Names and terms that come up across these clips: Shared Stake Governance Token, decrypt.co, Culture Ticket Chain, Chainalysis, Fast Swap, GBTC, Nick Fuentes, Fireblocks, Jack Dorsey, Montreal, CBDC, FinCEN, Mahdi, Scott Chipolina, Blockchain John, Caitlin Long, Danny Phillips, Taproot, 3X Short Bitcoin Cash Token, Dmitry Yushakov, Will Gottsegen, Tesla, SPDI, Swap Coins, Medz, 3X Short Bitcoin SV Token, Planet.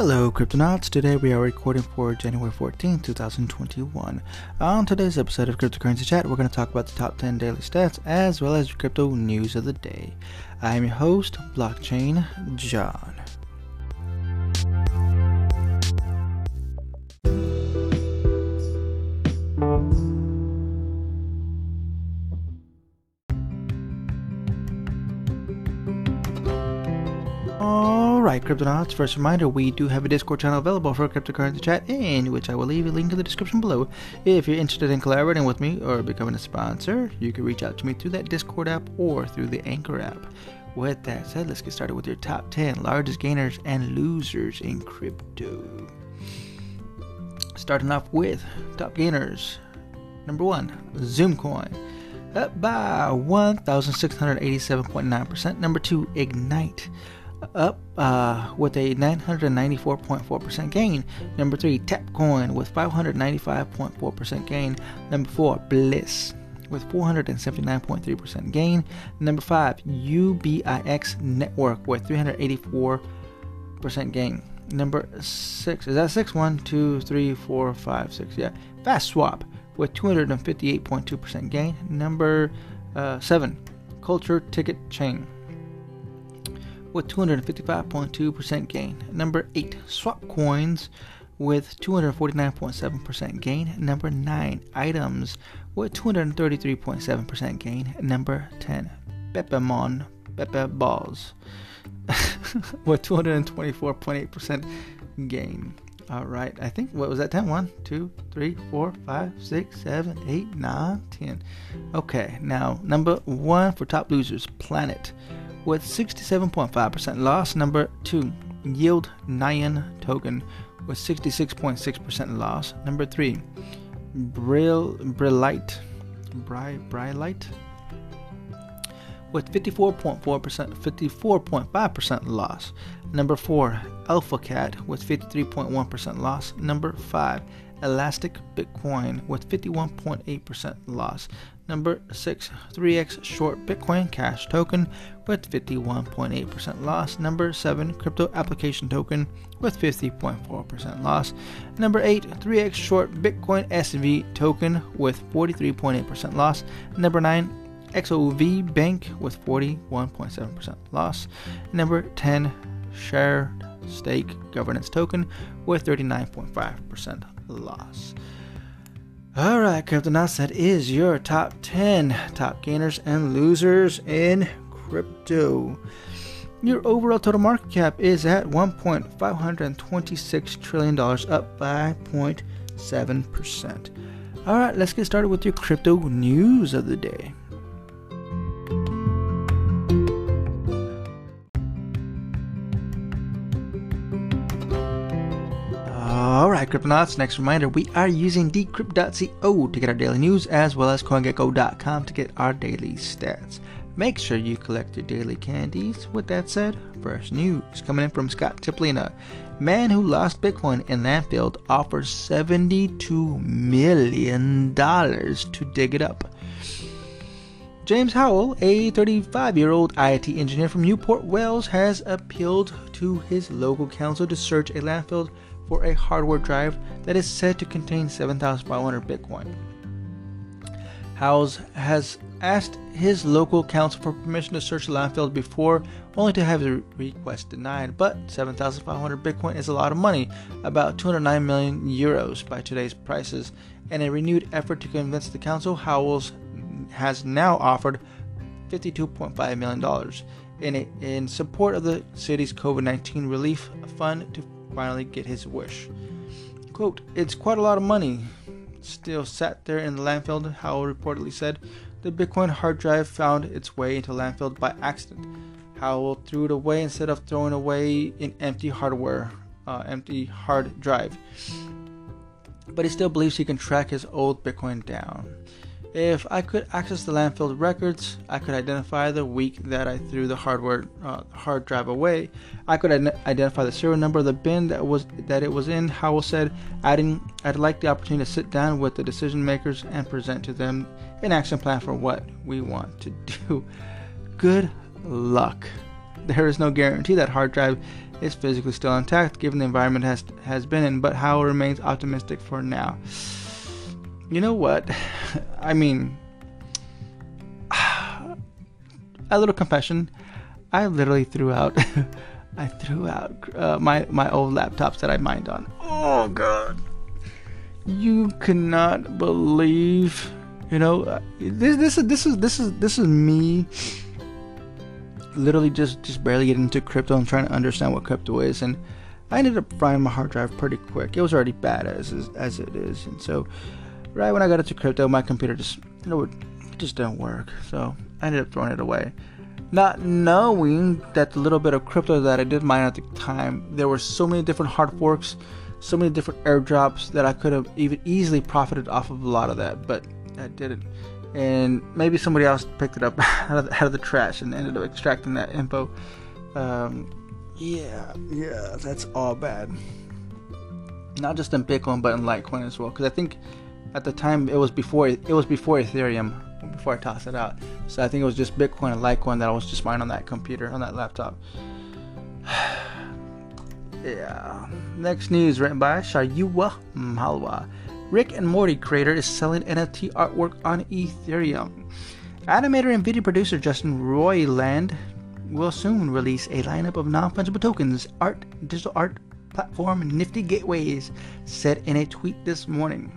Hello Cryptonauts, today we are recording for January 14, 2021. On today's episode of Cryptocurrency Chat, we're going to talk about the top 10 daily stats as well as crypto news of the day. I am your host, Blockchain John. Alright, Cryptonauts, first reminder, we do have a Discord channel available for Cryptocurrency Chat, in which I will leave a link in the description below. If you're interested in collaborating with me or becoming a sponsor, you can reach out to me through that Discord app or through the Anchor app. With that said, let's get started with your top 10 largest gainers and losers in crypto. Starting off with top gainers. Number 1, Zoom Coin, up by 1,687.9%. Number 2, Ignite, up with a 994.4% gain. Number 3, Tap Coin with 595.4% gain. Number 4, Bliss with 479.3% gain. Number 5, Ubix Network with 384% gain. Number 6, is that 6? 1, 2, 3, 4, 5, 6, yeah. Fast Swap with 258.2% gain. Number 7, Culture Ticket Chain with 255.2% gain. Number 8, Swap Coins with 249.7% gain. Number 9, Items with 233.7% gain. Number 10, Pepemon, Pepe Balls with 224.8% gain. Alright, I think, what was that? 10? 1, 2, 3, 4, 5, 6, 7, 8, 9, 10. Okay, now number 1 for top losers, Planet, with 67.5% loss. Number 2, Yield Nyan Token with 66.6% loss. Number 3, Brilite with 54.5% loss. Number 4, Alpha Cat with 53.1% loss. Number 5, Elastic Bitcoin with 51.8% loss. Number 6, 3x Short Bitcoin Cash Token with 51.8% loss. Number 7, Crypto Application Token with 50.4% loss. Number 8, 3x Short Bitcoin SV Token with 43.8% loss. Number 9, XOV Bank with 41.7% loss. Number 10, Shared Stake Governance Token with 39.5% loss. Alright, Cryptonauts, that is your top 10 top gainers and losers in crypto. Your overall total market cap is at $1.526 trillion, up by 0.7%. Alright, let's get started with your crypto news of the day. Alright, Cryptonauts, next reminder, we are using decrypt.co to get our daily news as well as coingecko.com to get our daily stats. Make sure you collect your daily candies. With that said, first news coming in from Scott Chipolina. Man who lost Bitcoin in landfill offers $72 million to dig it up. James Howells, a 35-year-old IT engineer from Newport, Wales, has appealed to his local council to search a landfill for a hardware drive that is said to contain 7,500 Bitcoin. Howells has asked his local council for permission to search the landfill before, only to have the request denied, but 7,500 Bitcoin is a lot of money, about 209 million euros by today's prices. In a renewed effort to convince the council, Howells has now offered $52.5 million in support of the city's COVID-19 relief fund to finally get his wish. Quote, "It's quite a lot of money still sat there in the landfill," Howell reportedly said. "The Bitcoin hard drive found its way into landfill by accident. Howell threw it away instead of throwing away an empty hard drive. But he still believes he can track his old Bitcoin down. If I could access the landfill records, I could identify the week that I threw the hard drive away. I could identify the serial number of the bin that it was in," Howell said, adding, "I'd like the opportunity to sit down with the decision makers and present to them an action plan for what we want to do. Good luck." there is no guarantee that hard drive is physically still intact given the environment has been in, but Howell remains optimistic for now. You know what? I mean, a little confession. I literally threw out my old laptops that I mined on. Oh god. You cannot believe, you know, this is me literally just barely getting into crypto and trying to understand what crypto is, and I ended up frying my hard drive pretty quick. It was already bad as it is, and so right when I got into crypto, my computer just, you know, it just didn't work, so I ended up throwing it away, not knowing that the little bit of crypto that I did mine at the time, there were so many different hard forks, so many different airdrops that I could have even easily profited off of a lot of that, but I didn't. And maybe somebody else picked it up out of the trash and ended up extracting that info. Yeah, that's all bad. Not just in Bitcoin, but in Litecoin as well, because I think at the time it was before Ethereum, before I tossed it out. So I think it was just Bitcoin and Litecoin that I was just mining on that computer, on that laptop. Yeah. Next news written by Shayua Malwa. Rick and Morty creator is selling NFT artwork on Ethereum. Animator and video producer Justin Roiland will soon release a lineup of non-fungible tokens, art, digital art platform, Nifty Gateways, said in a tweet this morning.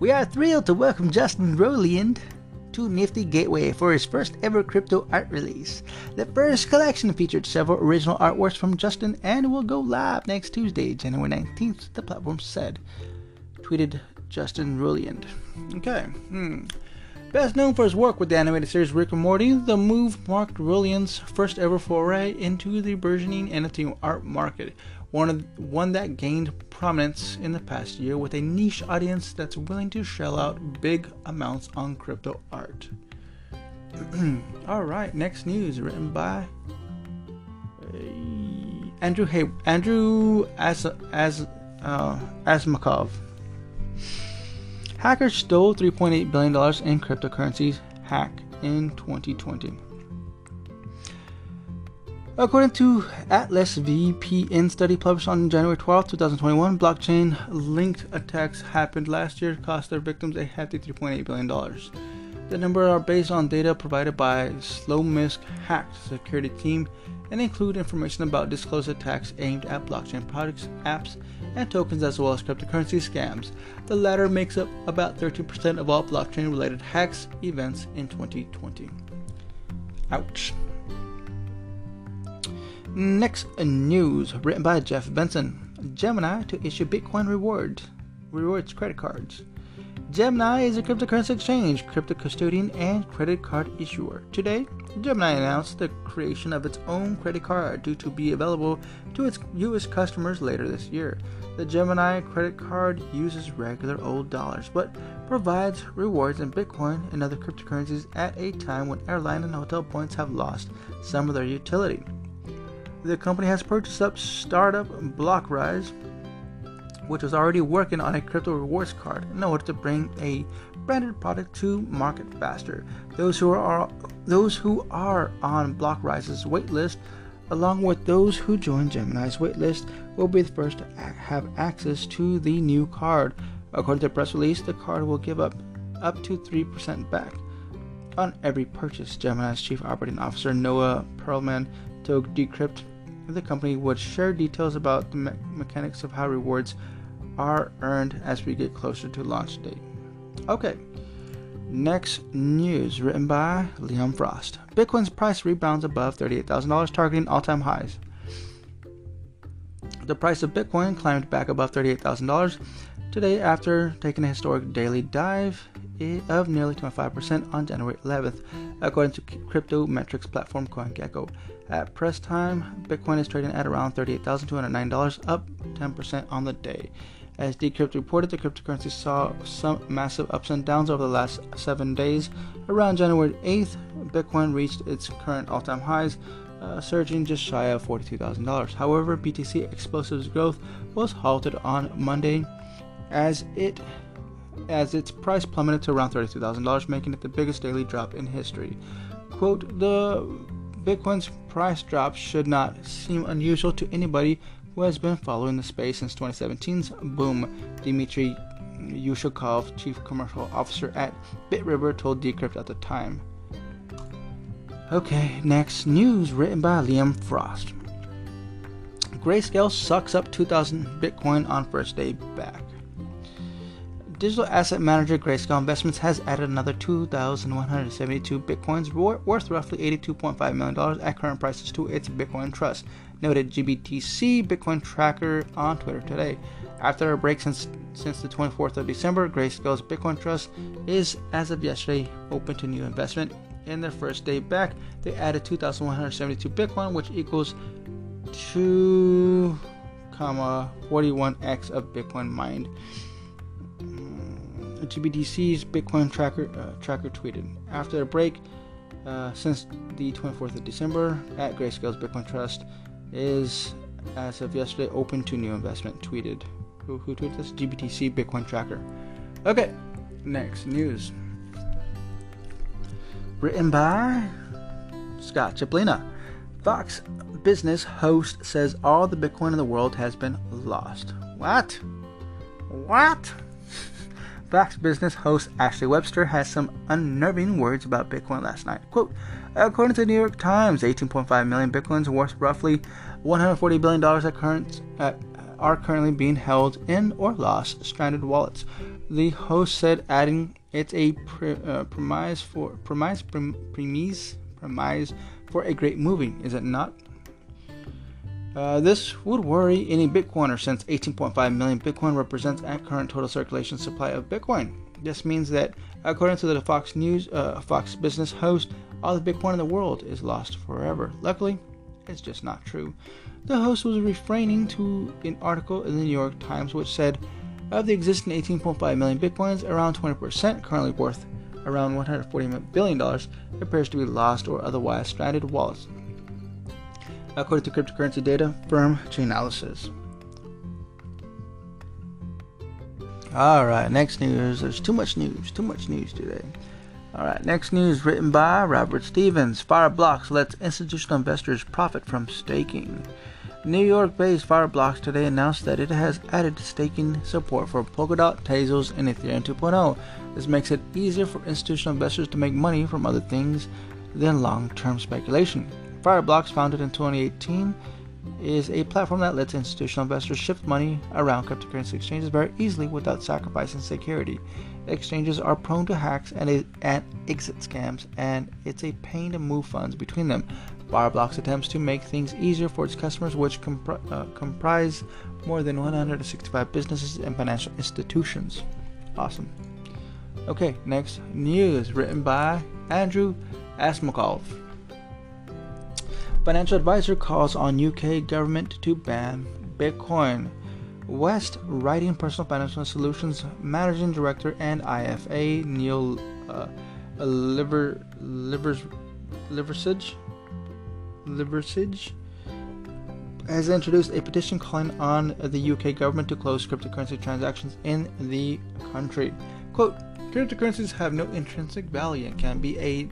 We are thrilled to welcome Justin Roiland to Nifty Gateway for his first ever crypto art release. The first collection featured several original artworks from Justin and will go live next Tuesday, January 19th, the platform said. Tweeted Justin Roiland. Okay. Best known for his work with the animated series Rick and Morty, the move marked Roiland's first ever foray into the burgeoning NFT art market. One that gained prominence in the past year with a niche audience that's willing to shell out big amounts on crypto art. Alright, next news written by Andrew Asmakov. Hackers stole $3.8 billion in cryptocurrencies hack in 2020. According to Atlas VPN study published on January 12, 2021, blockchain-linked attacks happened last year, cost their victims a hefty $3.8 billion. The numbers are based on data provided by SlowMisk Hacked security team and include information about disclosed attacks aimed at blockchain products, apps, and tokens, as well as cryptocurrency scams. The latter makes up about 13% of all blockchain-related hacks events in 2020. Ouch. Next news written by Jeff Benson. Gemini to issue Bitcoin rewards credit cards. Gemini is a cryptocurrency exchange, crypto custodian, and credit card issuer. Today, Gemini announced the creation of its own credit card due to be available to its U.S. customers later this year. The Gemini credit card uses regular old dollars, but provides rewards in Bitcoin and other cryptocurrencies at a time when airline and hotel points have lost some of their utility. The company has purchased up startup BlockRise, which was already working on a crypto rewards card in order to bring a branded product to market faster. Those who are on BlockRise's waitlist, along with those who join Gemini's waitlist, will be the first to have access to the new card. According to the press release, the card will give up to 3% back on every purchase. Gemini's chief operating officer Noah Perlman told Decrypt the company would share details about the mechanics of how rewards are earned as we get closer to launch date. Okay, next news written by Liam Frost. Bitcoin's price rebounds above $38,000, targeting all-time highs. The price of Bitcoin climbed back above $38,000 today after taking a historic daily dive of nearly 25% on January 11th, according to crypto metrics platform CoinGecko. At press time, Bitcoin is trading at around $38,209, up 10% on the day. As Decrypt reported, the cryptocurrency saw some massive ups and downs over the last 7 days. Around January 8th, Bitcoin reached its current all-time highs, surging just shy of $42,000. However, BTC explosive growth was halted on Monday as its price plummeted to around $32,000, making it the biggest daily drop in history. Quote, the Bitcoin's price drop should not seem unusual to anybody who has been following the space since 2017's boom, Dmitry Yushakov, Chief Commercial Officer at BitRiver, told Decrypt at the time. Okay, next news written by Liam Frost. Grayscale sucks up 2,000 Bitcoin on first day back. Digital asset manager Grayscale Investments has added another 2,172 Bitcoins worth roughly $82.5 million at current prices to its Bitcoin trust, noted GBTC Bitcoin Tracker on Twitter today. After a break since the 24th of December, Grayscale's Bitcoin Trust is, as of yesterday, open to new investment. In their first day back, they added 2,172 Bitcoin, which equals 2.41x of Bitcoin mined. GBTC's Bitcoin Tracker tweeted, after a break since the 24th of December at Grayscale's Bitcoin Trust is, as of yesterday, open to new investment, tweeted. Who tweeted this? GBTC Bitcoin Tracker. Okay, next news. Written by Scott Chipolina. Fox Business host says all the Bitcoin in the world has been lost. What? Fox Business host Ashley Webster has some unnerving words about Bitcoin last night. Quote, according to the New York Times, 18.5 million Bitcoins worth roughly $140 billion are currently being held in or lost stranded wallets, the host said, adding, it's a premise for a great movie, is it not? This would worry any Bitcoiner since 18.5 million Bitcoin represents our current total circulation supply of Bitcoin. This means that, according to the Fox Business host, all the Bitcoin in the world is lost forever. Luckily, it's just not true. The host was referring to an article in the New York Times which said, of the existing 18.5 million Bitcoins, around 20%, currently worth around $140 billion, appears to be lost or otherwise stranded wallets, according to cryptocurrency data firm Chainalysis. Alright, next news. There's too much news today. Alright, next news written by Robert Stevens. Fireblocks lets institutional investors profit from staking. New York-based Fireblocks today announced that it has added staking support for Polkadot, Tezos, and Ethereum 2.0. This makes it easier for institutional investors to make money from other things than long-term speculation. Fireblocks, founded in 2018, is a platform that lets institutional investors shift money around cryptocurrency exchanges very easily without sacrificing security. Exchanges are prone to hacks and exit scams, and it's a pain to move funds between them. Fireblocks attempts to make things easier for its customers, which comprise more than 165 businesses and financial institutions. Awesome. Okay, next news written by Andrew Asmakov. Financial advisor calls on UK government to ban Bitcoin. West Writing Personal Financial Solutions Managing Director and IFA Neil Liversidge has introduced a petition calling on the UK government to close cryptocurrency transactions in the country. Quote, cryptocurrencies have no intrinsic value and can be a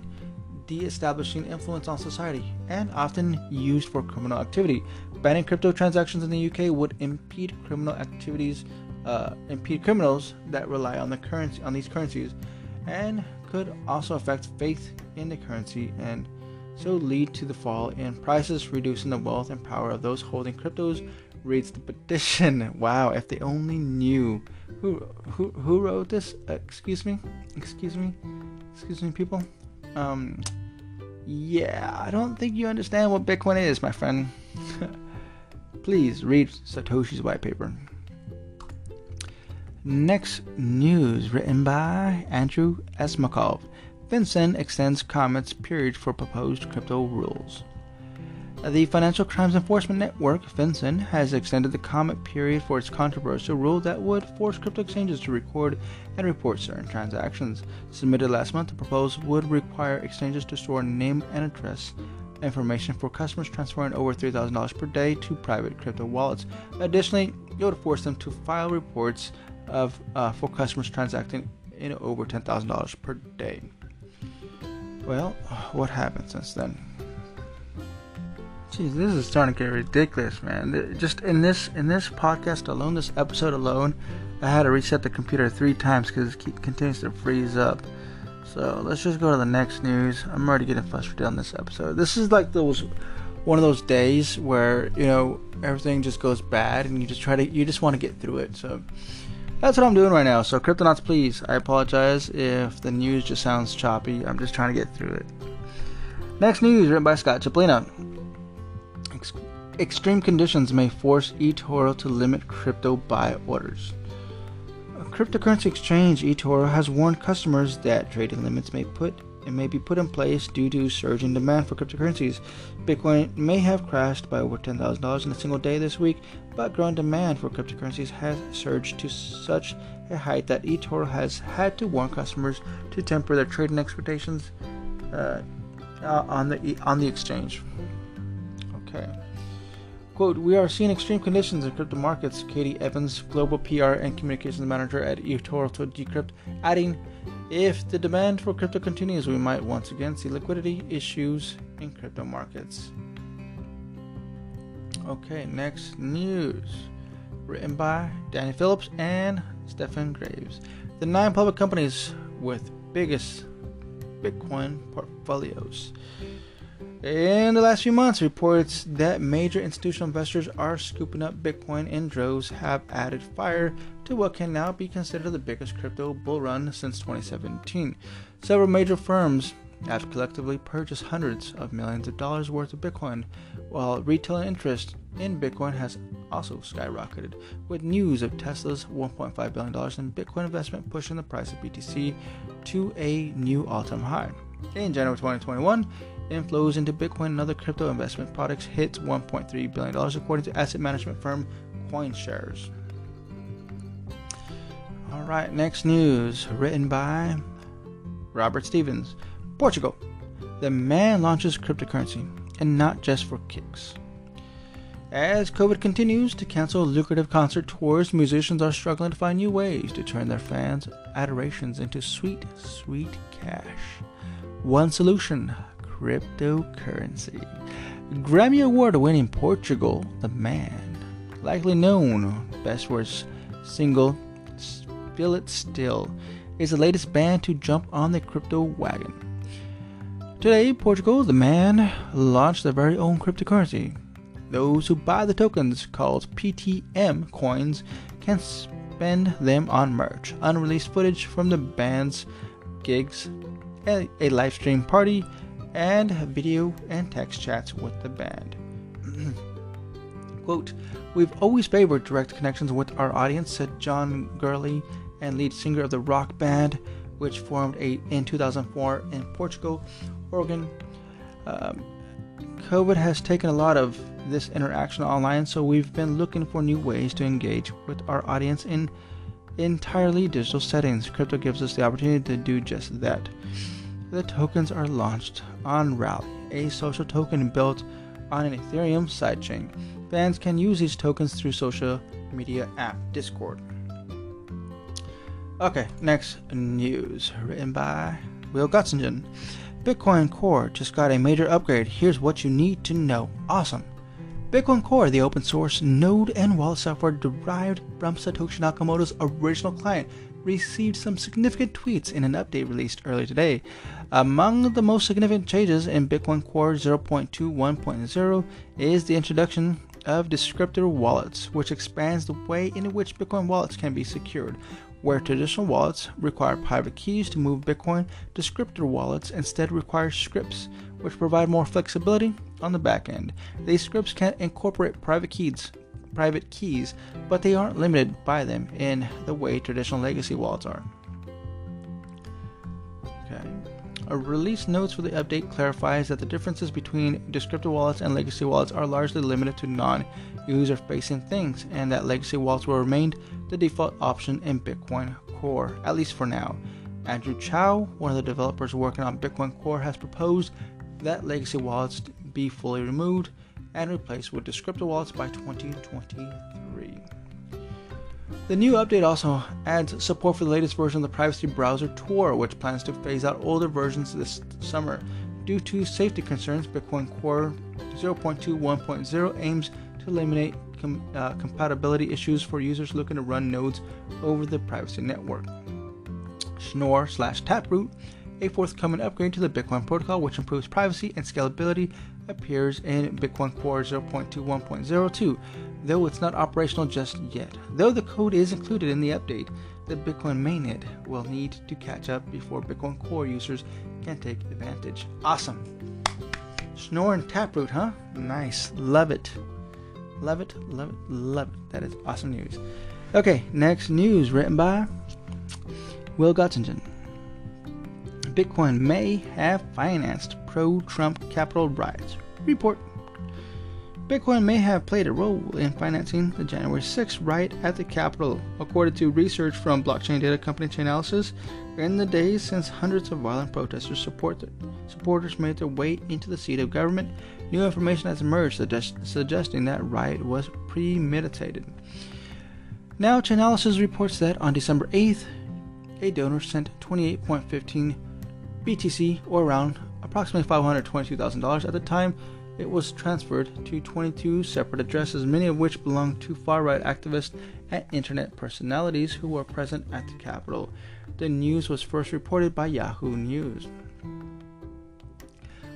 de-establishing influence on society and often used for criminal activity. Banning crypto transactions in the UK would impede criminals that rely on these currencies, and could also affect faith in the currency and so lead to the fall in prices, reducing the wealth and power of those holding cryptos, reads the petition. Wow, if they only knew who wrote this. Excuse me, people. Yeah, I don't think you understand what Bitcoin is, my friend. Please read Satoshi's white paper. Next news written by Andrew Asmakov. FinCEN extends comments period for proposed crypto rules. The Financial Crimes Enforcement Network, FinCEN, has extended the comment period for its controversial rule that would force crypto exchanges to record and report certain transactions. Submitted last month, the proposal would require exchanges to store name and address information for customers transferring over $3,000 per day to private crypto wallets. Additionally, it would force them to file reports for customers transacting in over $10,000 per day. Well, what happened since then? Jeez, this is starting to get ridiculous, man. Just in this podcast alone, this episode alone, I had to reset the computer 3 times because it continues to freeze up. So let's just go to the next news. I'm already getting frustrated on this episode. This is like one of those days where, you know, everything just goes bad and you just want to get through it. So that's what I'm doing right now. So Cryptonauts, please, I apologize if the news just sounds choppy. I'm just trying to get through it. Next news, written by Scott Chipolina. Extreme conditions may force eToro to limit crypto buy orders. A cryptocurrency exchange, eToro, has warned customers that trading limits may be put in place due to surge in demand for cryptocurrencies. Bitcoin may have crashed by over $10,000 in a single day this week, but growing demand for cryptocurrencies has surged to such a height that eToro has had to warn customers to temper their trading expectations on the exchange. Okay. Quote, "We are seeing extreme conditions in crypto markets," Katie Evans, global PR and communications manager at eToro told Decrypt, adding, "If the demand for crypto continues, we might once again see liquidity issues in crypto markets." Okay, next news, written by Danny Phillips and Stephen Graves. The 9 public companies with biggest Bitcoin portfolios. In the last few months, reports that major institutional investors are scooping up Bitcoin in droves have added fire to what can now be considered the biggest crypto bull run since 2017. Several major firms have collectively purchased hundreds of millions of dollars worth of Bitcoin, while retail interest in Bitcoin has also skyrocketed, with news of Tesla's $1.5 billion in Bitcoin investment pushing the price of BTC to a new all-time high. In January 2021, inflows into Bitcoin and other crypto investment products hit $1.3 billion according to asset management firm CoinShares. Alright, next news, written by Robert Stevens. Portugal the Man launches cryptocurrency, and not just for kicks. As COVID continues to cancel lucrative concert tours, musicians are struggling to find new ways to turn their fans' adorations into sweet, sweet cash. One solution, cryptocurrency. Grammy Award-winning Portugal the Man, likely known best for his single "Feel It Still," is the latest band to jump on the crypto wagon. Today, Portugal the Man launched their very own cryptocurrency. Those who buy the tokens, called PTM coins, can spend them on merch, unreleased footage from the band's gigs, a live stream party, and video and text chats with the band. Quote, "We've always favored direct connections with our audience," said John Gurley, and lead singer of the rock band, which formed in 2004 in Portugal, Oregon. COVID has taken a lot of this interaction online, so we've been looking for new ways to engage with our audience in entirely digital settings. Crypto gives us the opportunity to do just that. The tokens are launched on Rally, a social token built on an Ethereum sidechain. Fans can use these tokens through social media app Discord. Okay, next news, written by Will Gottsegen. Bitcoin Core just got a major upgrade. Here's what you need to know. Awesome. Bitcoin Core, the open source node and wallet software derived from Satoshi Nakamoto's original client, received some significant tweets in an update released earlier today. Among the most significant changes in Bitcoin Core 0.21.0 is the introduction of descriptor wallets, which expands the way in which Bitcoin wallets can be secured. Where traditional wallets require private keys to move Bitcoin, descriptor wallets instead require scripts, which provide more flexibility on the back end. These scripts can incorporate private keys, but they aren't limited by them in the way traditional legacy wallets are. Okay. A release notes for the update clarifies that the differences between descriptor wallets and legacy wallets are largely limited to non-user-facing things, and that legacy wallets will remain the default option in Bitcoin Core, at least for now. Andrew Chow, one of the developers working on Bitcoin Core, has proposed that legacy wallets be fully removed and replaced with descriptor wallets by 2023. The new update also adds support for the latest version of the privacy browser Tor, which plans to phase out older versions this summer. Due to safety concerns, Bitcoin Core 0.21.0 aims to eliminate compatibility issues for users looking to run nodes over the privacy network. Schnorr/Taproot, a forthcoming upgrade to the Bitcoin protocol which improves privacy and scalability, appears in Bitcoin Core 0.21.02, though it's not operational just yet. Though the code is included in the update, the Bitcoin mainnet will need to catch up before Bitcoin Core users can take advantage. Awesome. Schnorr and Taproot, huh? Nice. Love it. Love it, love it, love it. That is awesome news. Okay, next news written by Will Gottsegen. Bitcoin may have financed pro-Trump Capitol riots. Report. Bitcoin may have played a role in financing the January 6th riot at the Capitol, according to research from blockchain data company Chainalysis. In the days since, hundreds of violent protesters supporters made their way into the seat of government. New information has emerged suggesting that riot was premeditated. Now, Chainalysis reports that on December 8th, a donor sent 28.15 BTC, or around approximately $522,000 at the time. It was transferred to 22 separate addresses, many of which belonged to far-right activists and internet personalities who were present at the Capitol. The news was first reported by Yahoo News.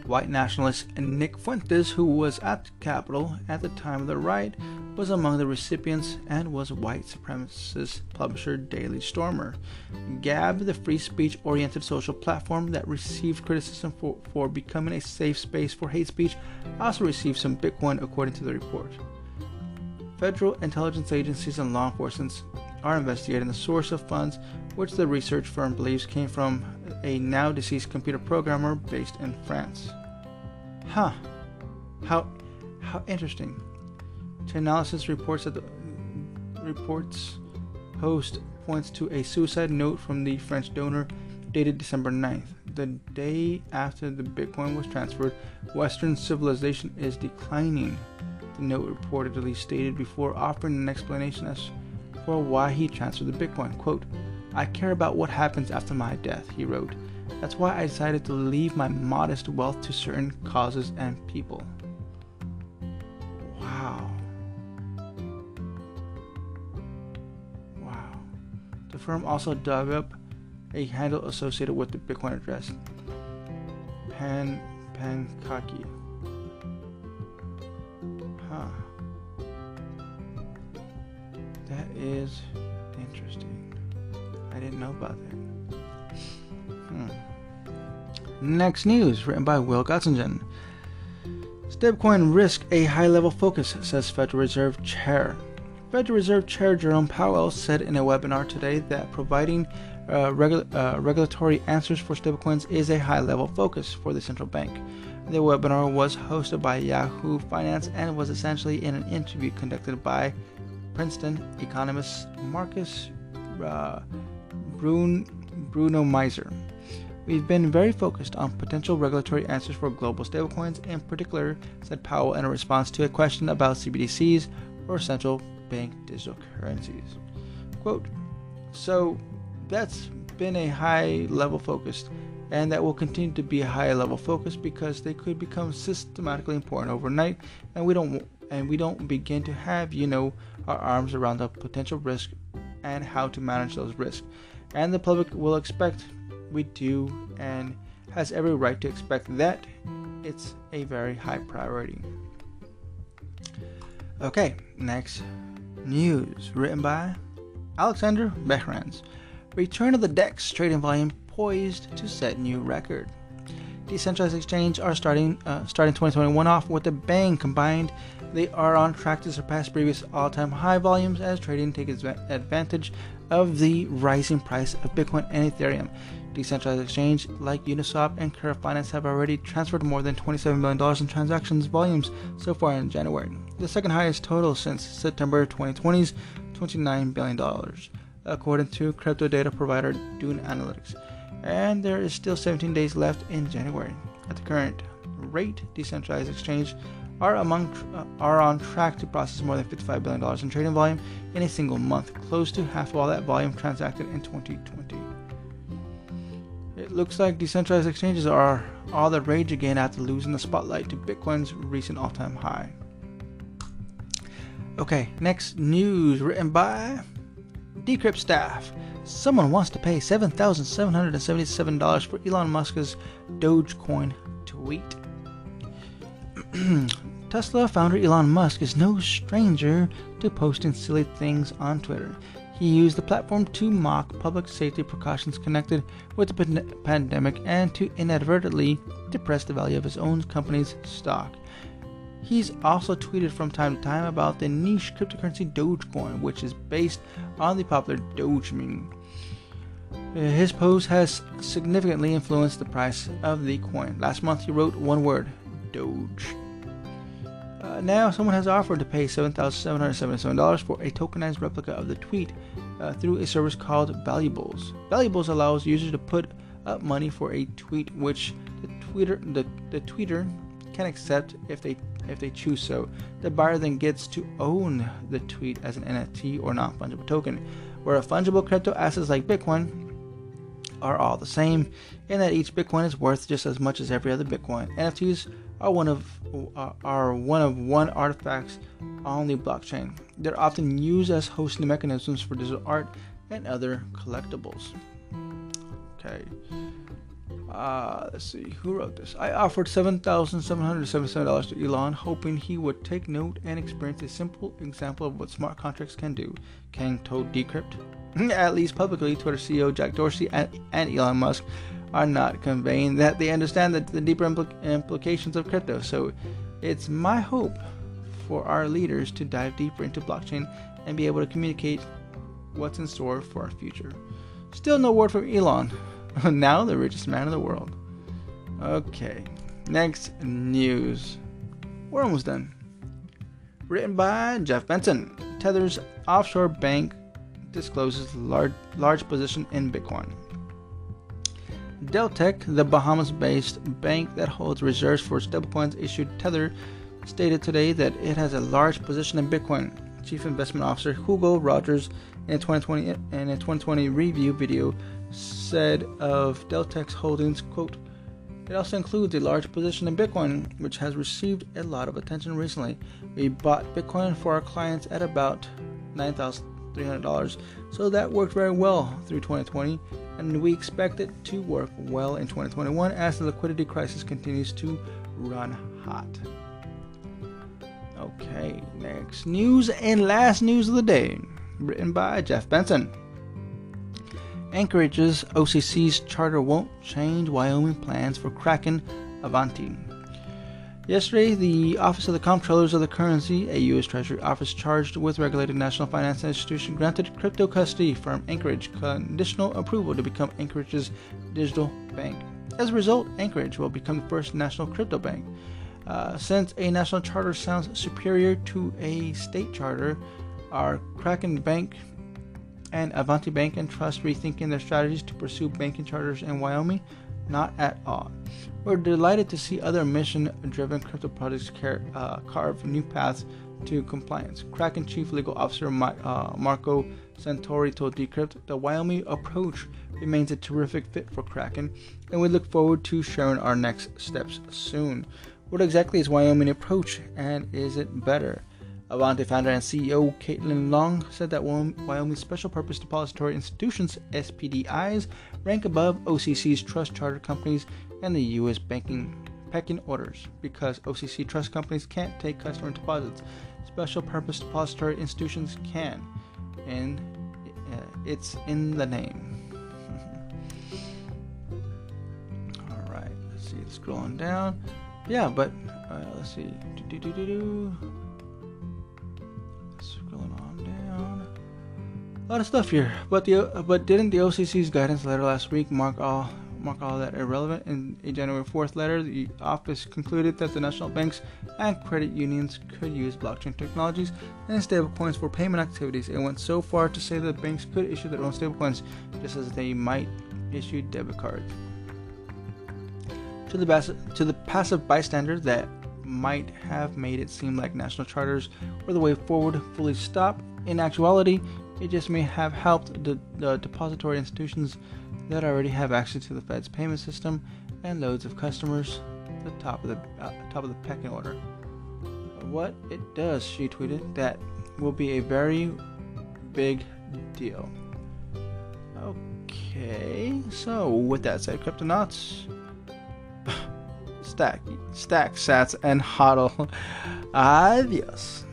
White nationalist Nick Fuentes, who was at the Capitol at the time of the riot, was among the recipients, and was white supremacist publisher Daily Stormer. Gab, the free speech-oriented social platform that received criticism for becoming a safe space for hate speech, also received some Bitcoin, according to the report. Federal intelligence agencies and law enforcement are investigating the source of funds, which the research firm believes came from a now-deceased computer programmer based in France. Huh. How interesting. Chainalysis reports that the report's host points to a suicide note from the French donor dated December 9th. The day after the Bitcoin was transferred, Western civilization is declining, the note reportedly stated before offering an explanation as for why he transferred the Bitcoin. Quote, "I care about what happens after my death," he wrote. "That's why I decided to leave my modest wealth to certain causes and people." Wow. The firm also dug up a handle associated with the Bitcoin address, Pankaki. Huh. That is interesting. I didn't know about that. Next news, written by Will Gottsegen. Stablecoin risk a high-level focus, says Federal Reserve Chair. Federal Reserve Chair Jerome Powell said in a webinar today that providing regulatory answers for stablecoins is a high-level focus for the central bank. The webinar was hosted by Yahoo Finance and was essentially in an interview conducted by Princeton economist Marcus Bruno Meiser. "We've been very focused on potential regulatory answers for global stablecoins in particular," said Powell in a response to a question about CBDCs, or central bank digital currencies. Quote, "So that's been a high level focus, and that will continue to be a high level focus because they could become systematically important overnight, and we don't begin to have, our arms around the potential risk and how to manage those risks. And the public will expect, we do, and has every right to expect that. It's a very high priority." Okay, next news, written by Alexander Behrens. Return of the DEX, trading volume poised to set new record. Decentralized exchanges are starting 2021 off with a bang. Combined, they are on track to surpass previous all-time high volumes as trading takes advantage of the rising price of Bitcoin and Ethereum. Decentralized exchanges like Uniswap and Curve Finance have already transferred more than $27 million in transactions volumes so far in January, the second highest total since September 2020's $29 billion, according to crypto data provider Dune Analytics. And there is still 17 days left in January. At the current rate, decentralized exchanges are on track to process more than $55 billion in trading volume in a single month, close to half of all that volume transacted in 2020. It looks like decentralized exchanges are all the rage again after losing the spotlight to Bitcoin's recent all-time high. Okay, next news written by Decrypt staff. Someone wants to pay $7,777 for Elon Musk's Dogecoin tweet. Tesla founder Elon Musk is no stranger to posting silly things on Twitter. He used the platform to mock public safety precautions connected with the pandemic and to inadvertently depress the value of his own company's stock. He's also tweeted from time to time about the niche cryptocurrency Dogecoin, which is based on the popular Doge meme. His post has significantly influenced the price of the coin. Last month he wrote one word, Doge. Now someone has offered to pay $7,777 for a tokenized replica of the tweet through a service called Valuables. Valuables allows users to put up money for a tweet which the tweeter can accept if they choose so. The buyer then gets to own the tweet as an NFT or non-fungible token, where fungible crypto assets like Bitcoin are all the same, in that each Bitcoin is worth just as much as every other Bitcoin. NFTs are one of one artifacts on the blockchain. They're often used as hosting mechanisms for digital art and other collectibles. Okay. Let's see, who wrote this? I offered $7,777 to Elon, hoping he would take note and experience a simple example of what smart contracts can do, Kang told Decrypt. At least publicly, Twitter CEO Jack Dorsey and Elon Musk are not conveying that they understand the deeper implications of crypto. So it's my hope for our leaders to dive deeper into blockchain and be able to communicate what's in store for our future. Still no word from Elon. Now the richest man in the world. Okay, next news. We're almost done. Written by Jeff Benson. Tether's offshore bank discloses large position in Bitcoin. Deltek, the Bahamas-based bank that holds reserves for stablecoins issued Tether, stated today that it has a large position in Bitcoin. Chief Investment Officer Hugo Rogers, in a 2020 review video, said of Deltek's holdings, quote, "It also includes a large position in Bitcoin, which has received a lot of attention recently. We bought Bitcoin for our clients at about $9,300, so that worked very well through 2020, and we expect it to work well in 2021 as the liquidity crisis continues to run hot." Okay, next news and last news of the day, written by Jeff Benson. Anchorage's OCC's charter won't change Wyoming plans for Kraken Avanti. Yesterday, the Office of the Comptrollers of the Currency, a U.S. Treasury office charged with regulating national finance institution, granted crypto custody firm Anchorage conditional approval to become Anchorage's digital bank. As a result, Anchorage will become the first national crypto bank. Since a national charter sounds superior to a state charter, our Kraken Bank and Avanti Bank and Trust rethinking their strategies to pursue banking charters in Wyoming? Not at all. We're delighted to see other mission-driven crypto projects carve new paths to compliance. Kraken Chief Legal Officer Marco Santori told Decrypt, "The Wyoming approach remains a terrific fit for Kraken, and we look forward to sharing our next steps soon." What exactly is Wyoming approach, and is it better? Avanti founder and CEO Caitlin Long said that Wyoming's Special Purpose Depository Institutions, SPDIs, rank above OCC's trust charter companies and the U.S. banking pecking orders because OCC trust companies can't take customer deposits. Special Purpose Depository Institutions can, and it's in the name. All right, let's see, let's scroll on down. Yeah, but let's see. Scrolling on down, a lot of stuff here. But didn't the OCC's guidance letter last week mark all that irrelevant? In a January 4th letter, the office concluded that the national banks and credit unions could use blockchain technologies and stablecoins for payment activities. It went so far to say that banks could issue their own stablecoins, just as they might issue debit cards. To the passive bystander, that might have made it seem like national charters were the way forward, fully stop. In actuality, it just may have helped the depository institutions that already have access to the Fed's payment system and loads of customers at the top of the pecking order. What it does, she tweeted, that will be a very big deal. Okay, so with that said, Cryptonauts, stack sats, and hodl. Adios.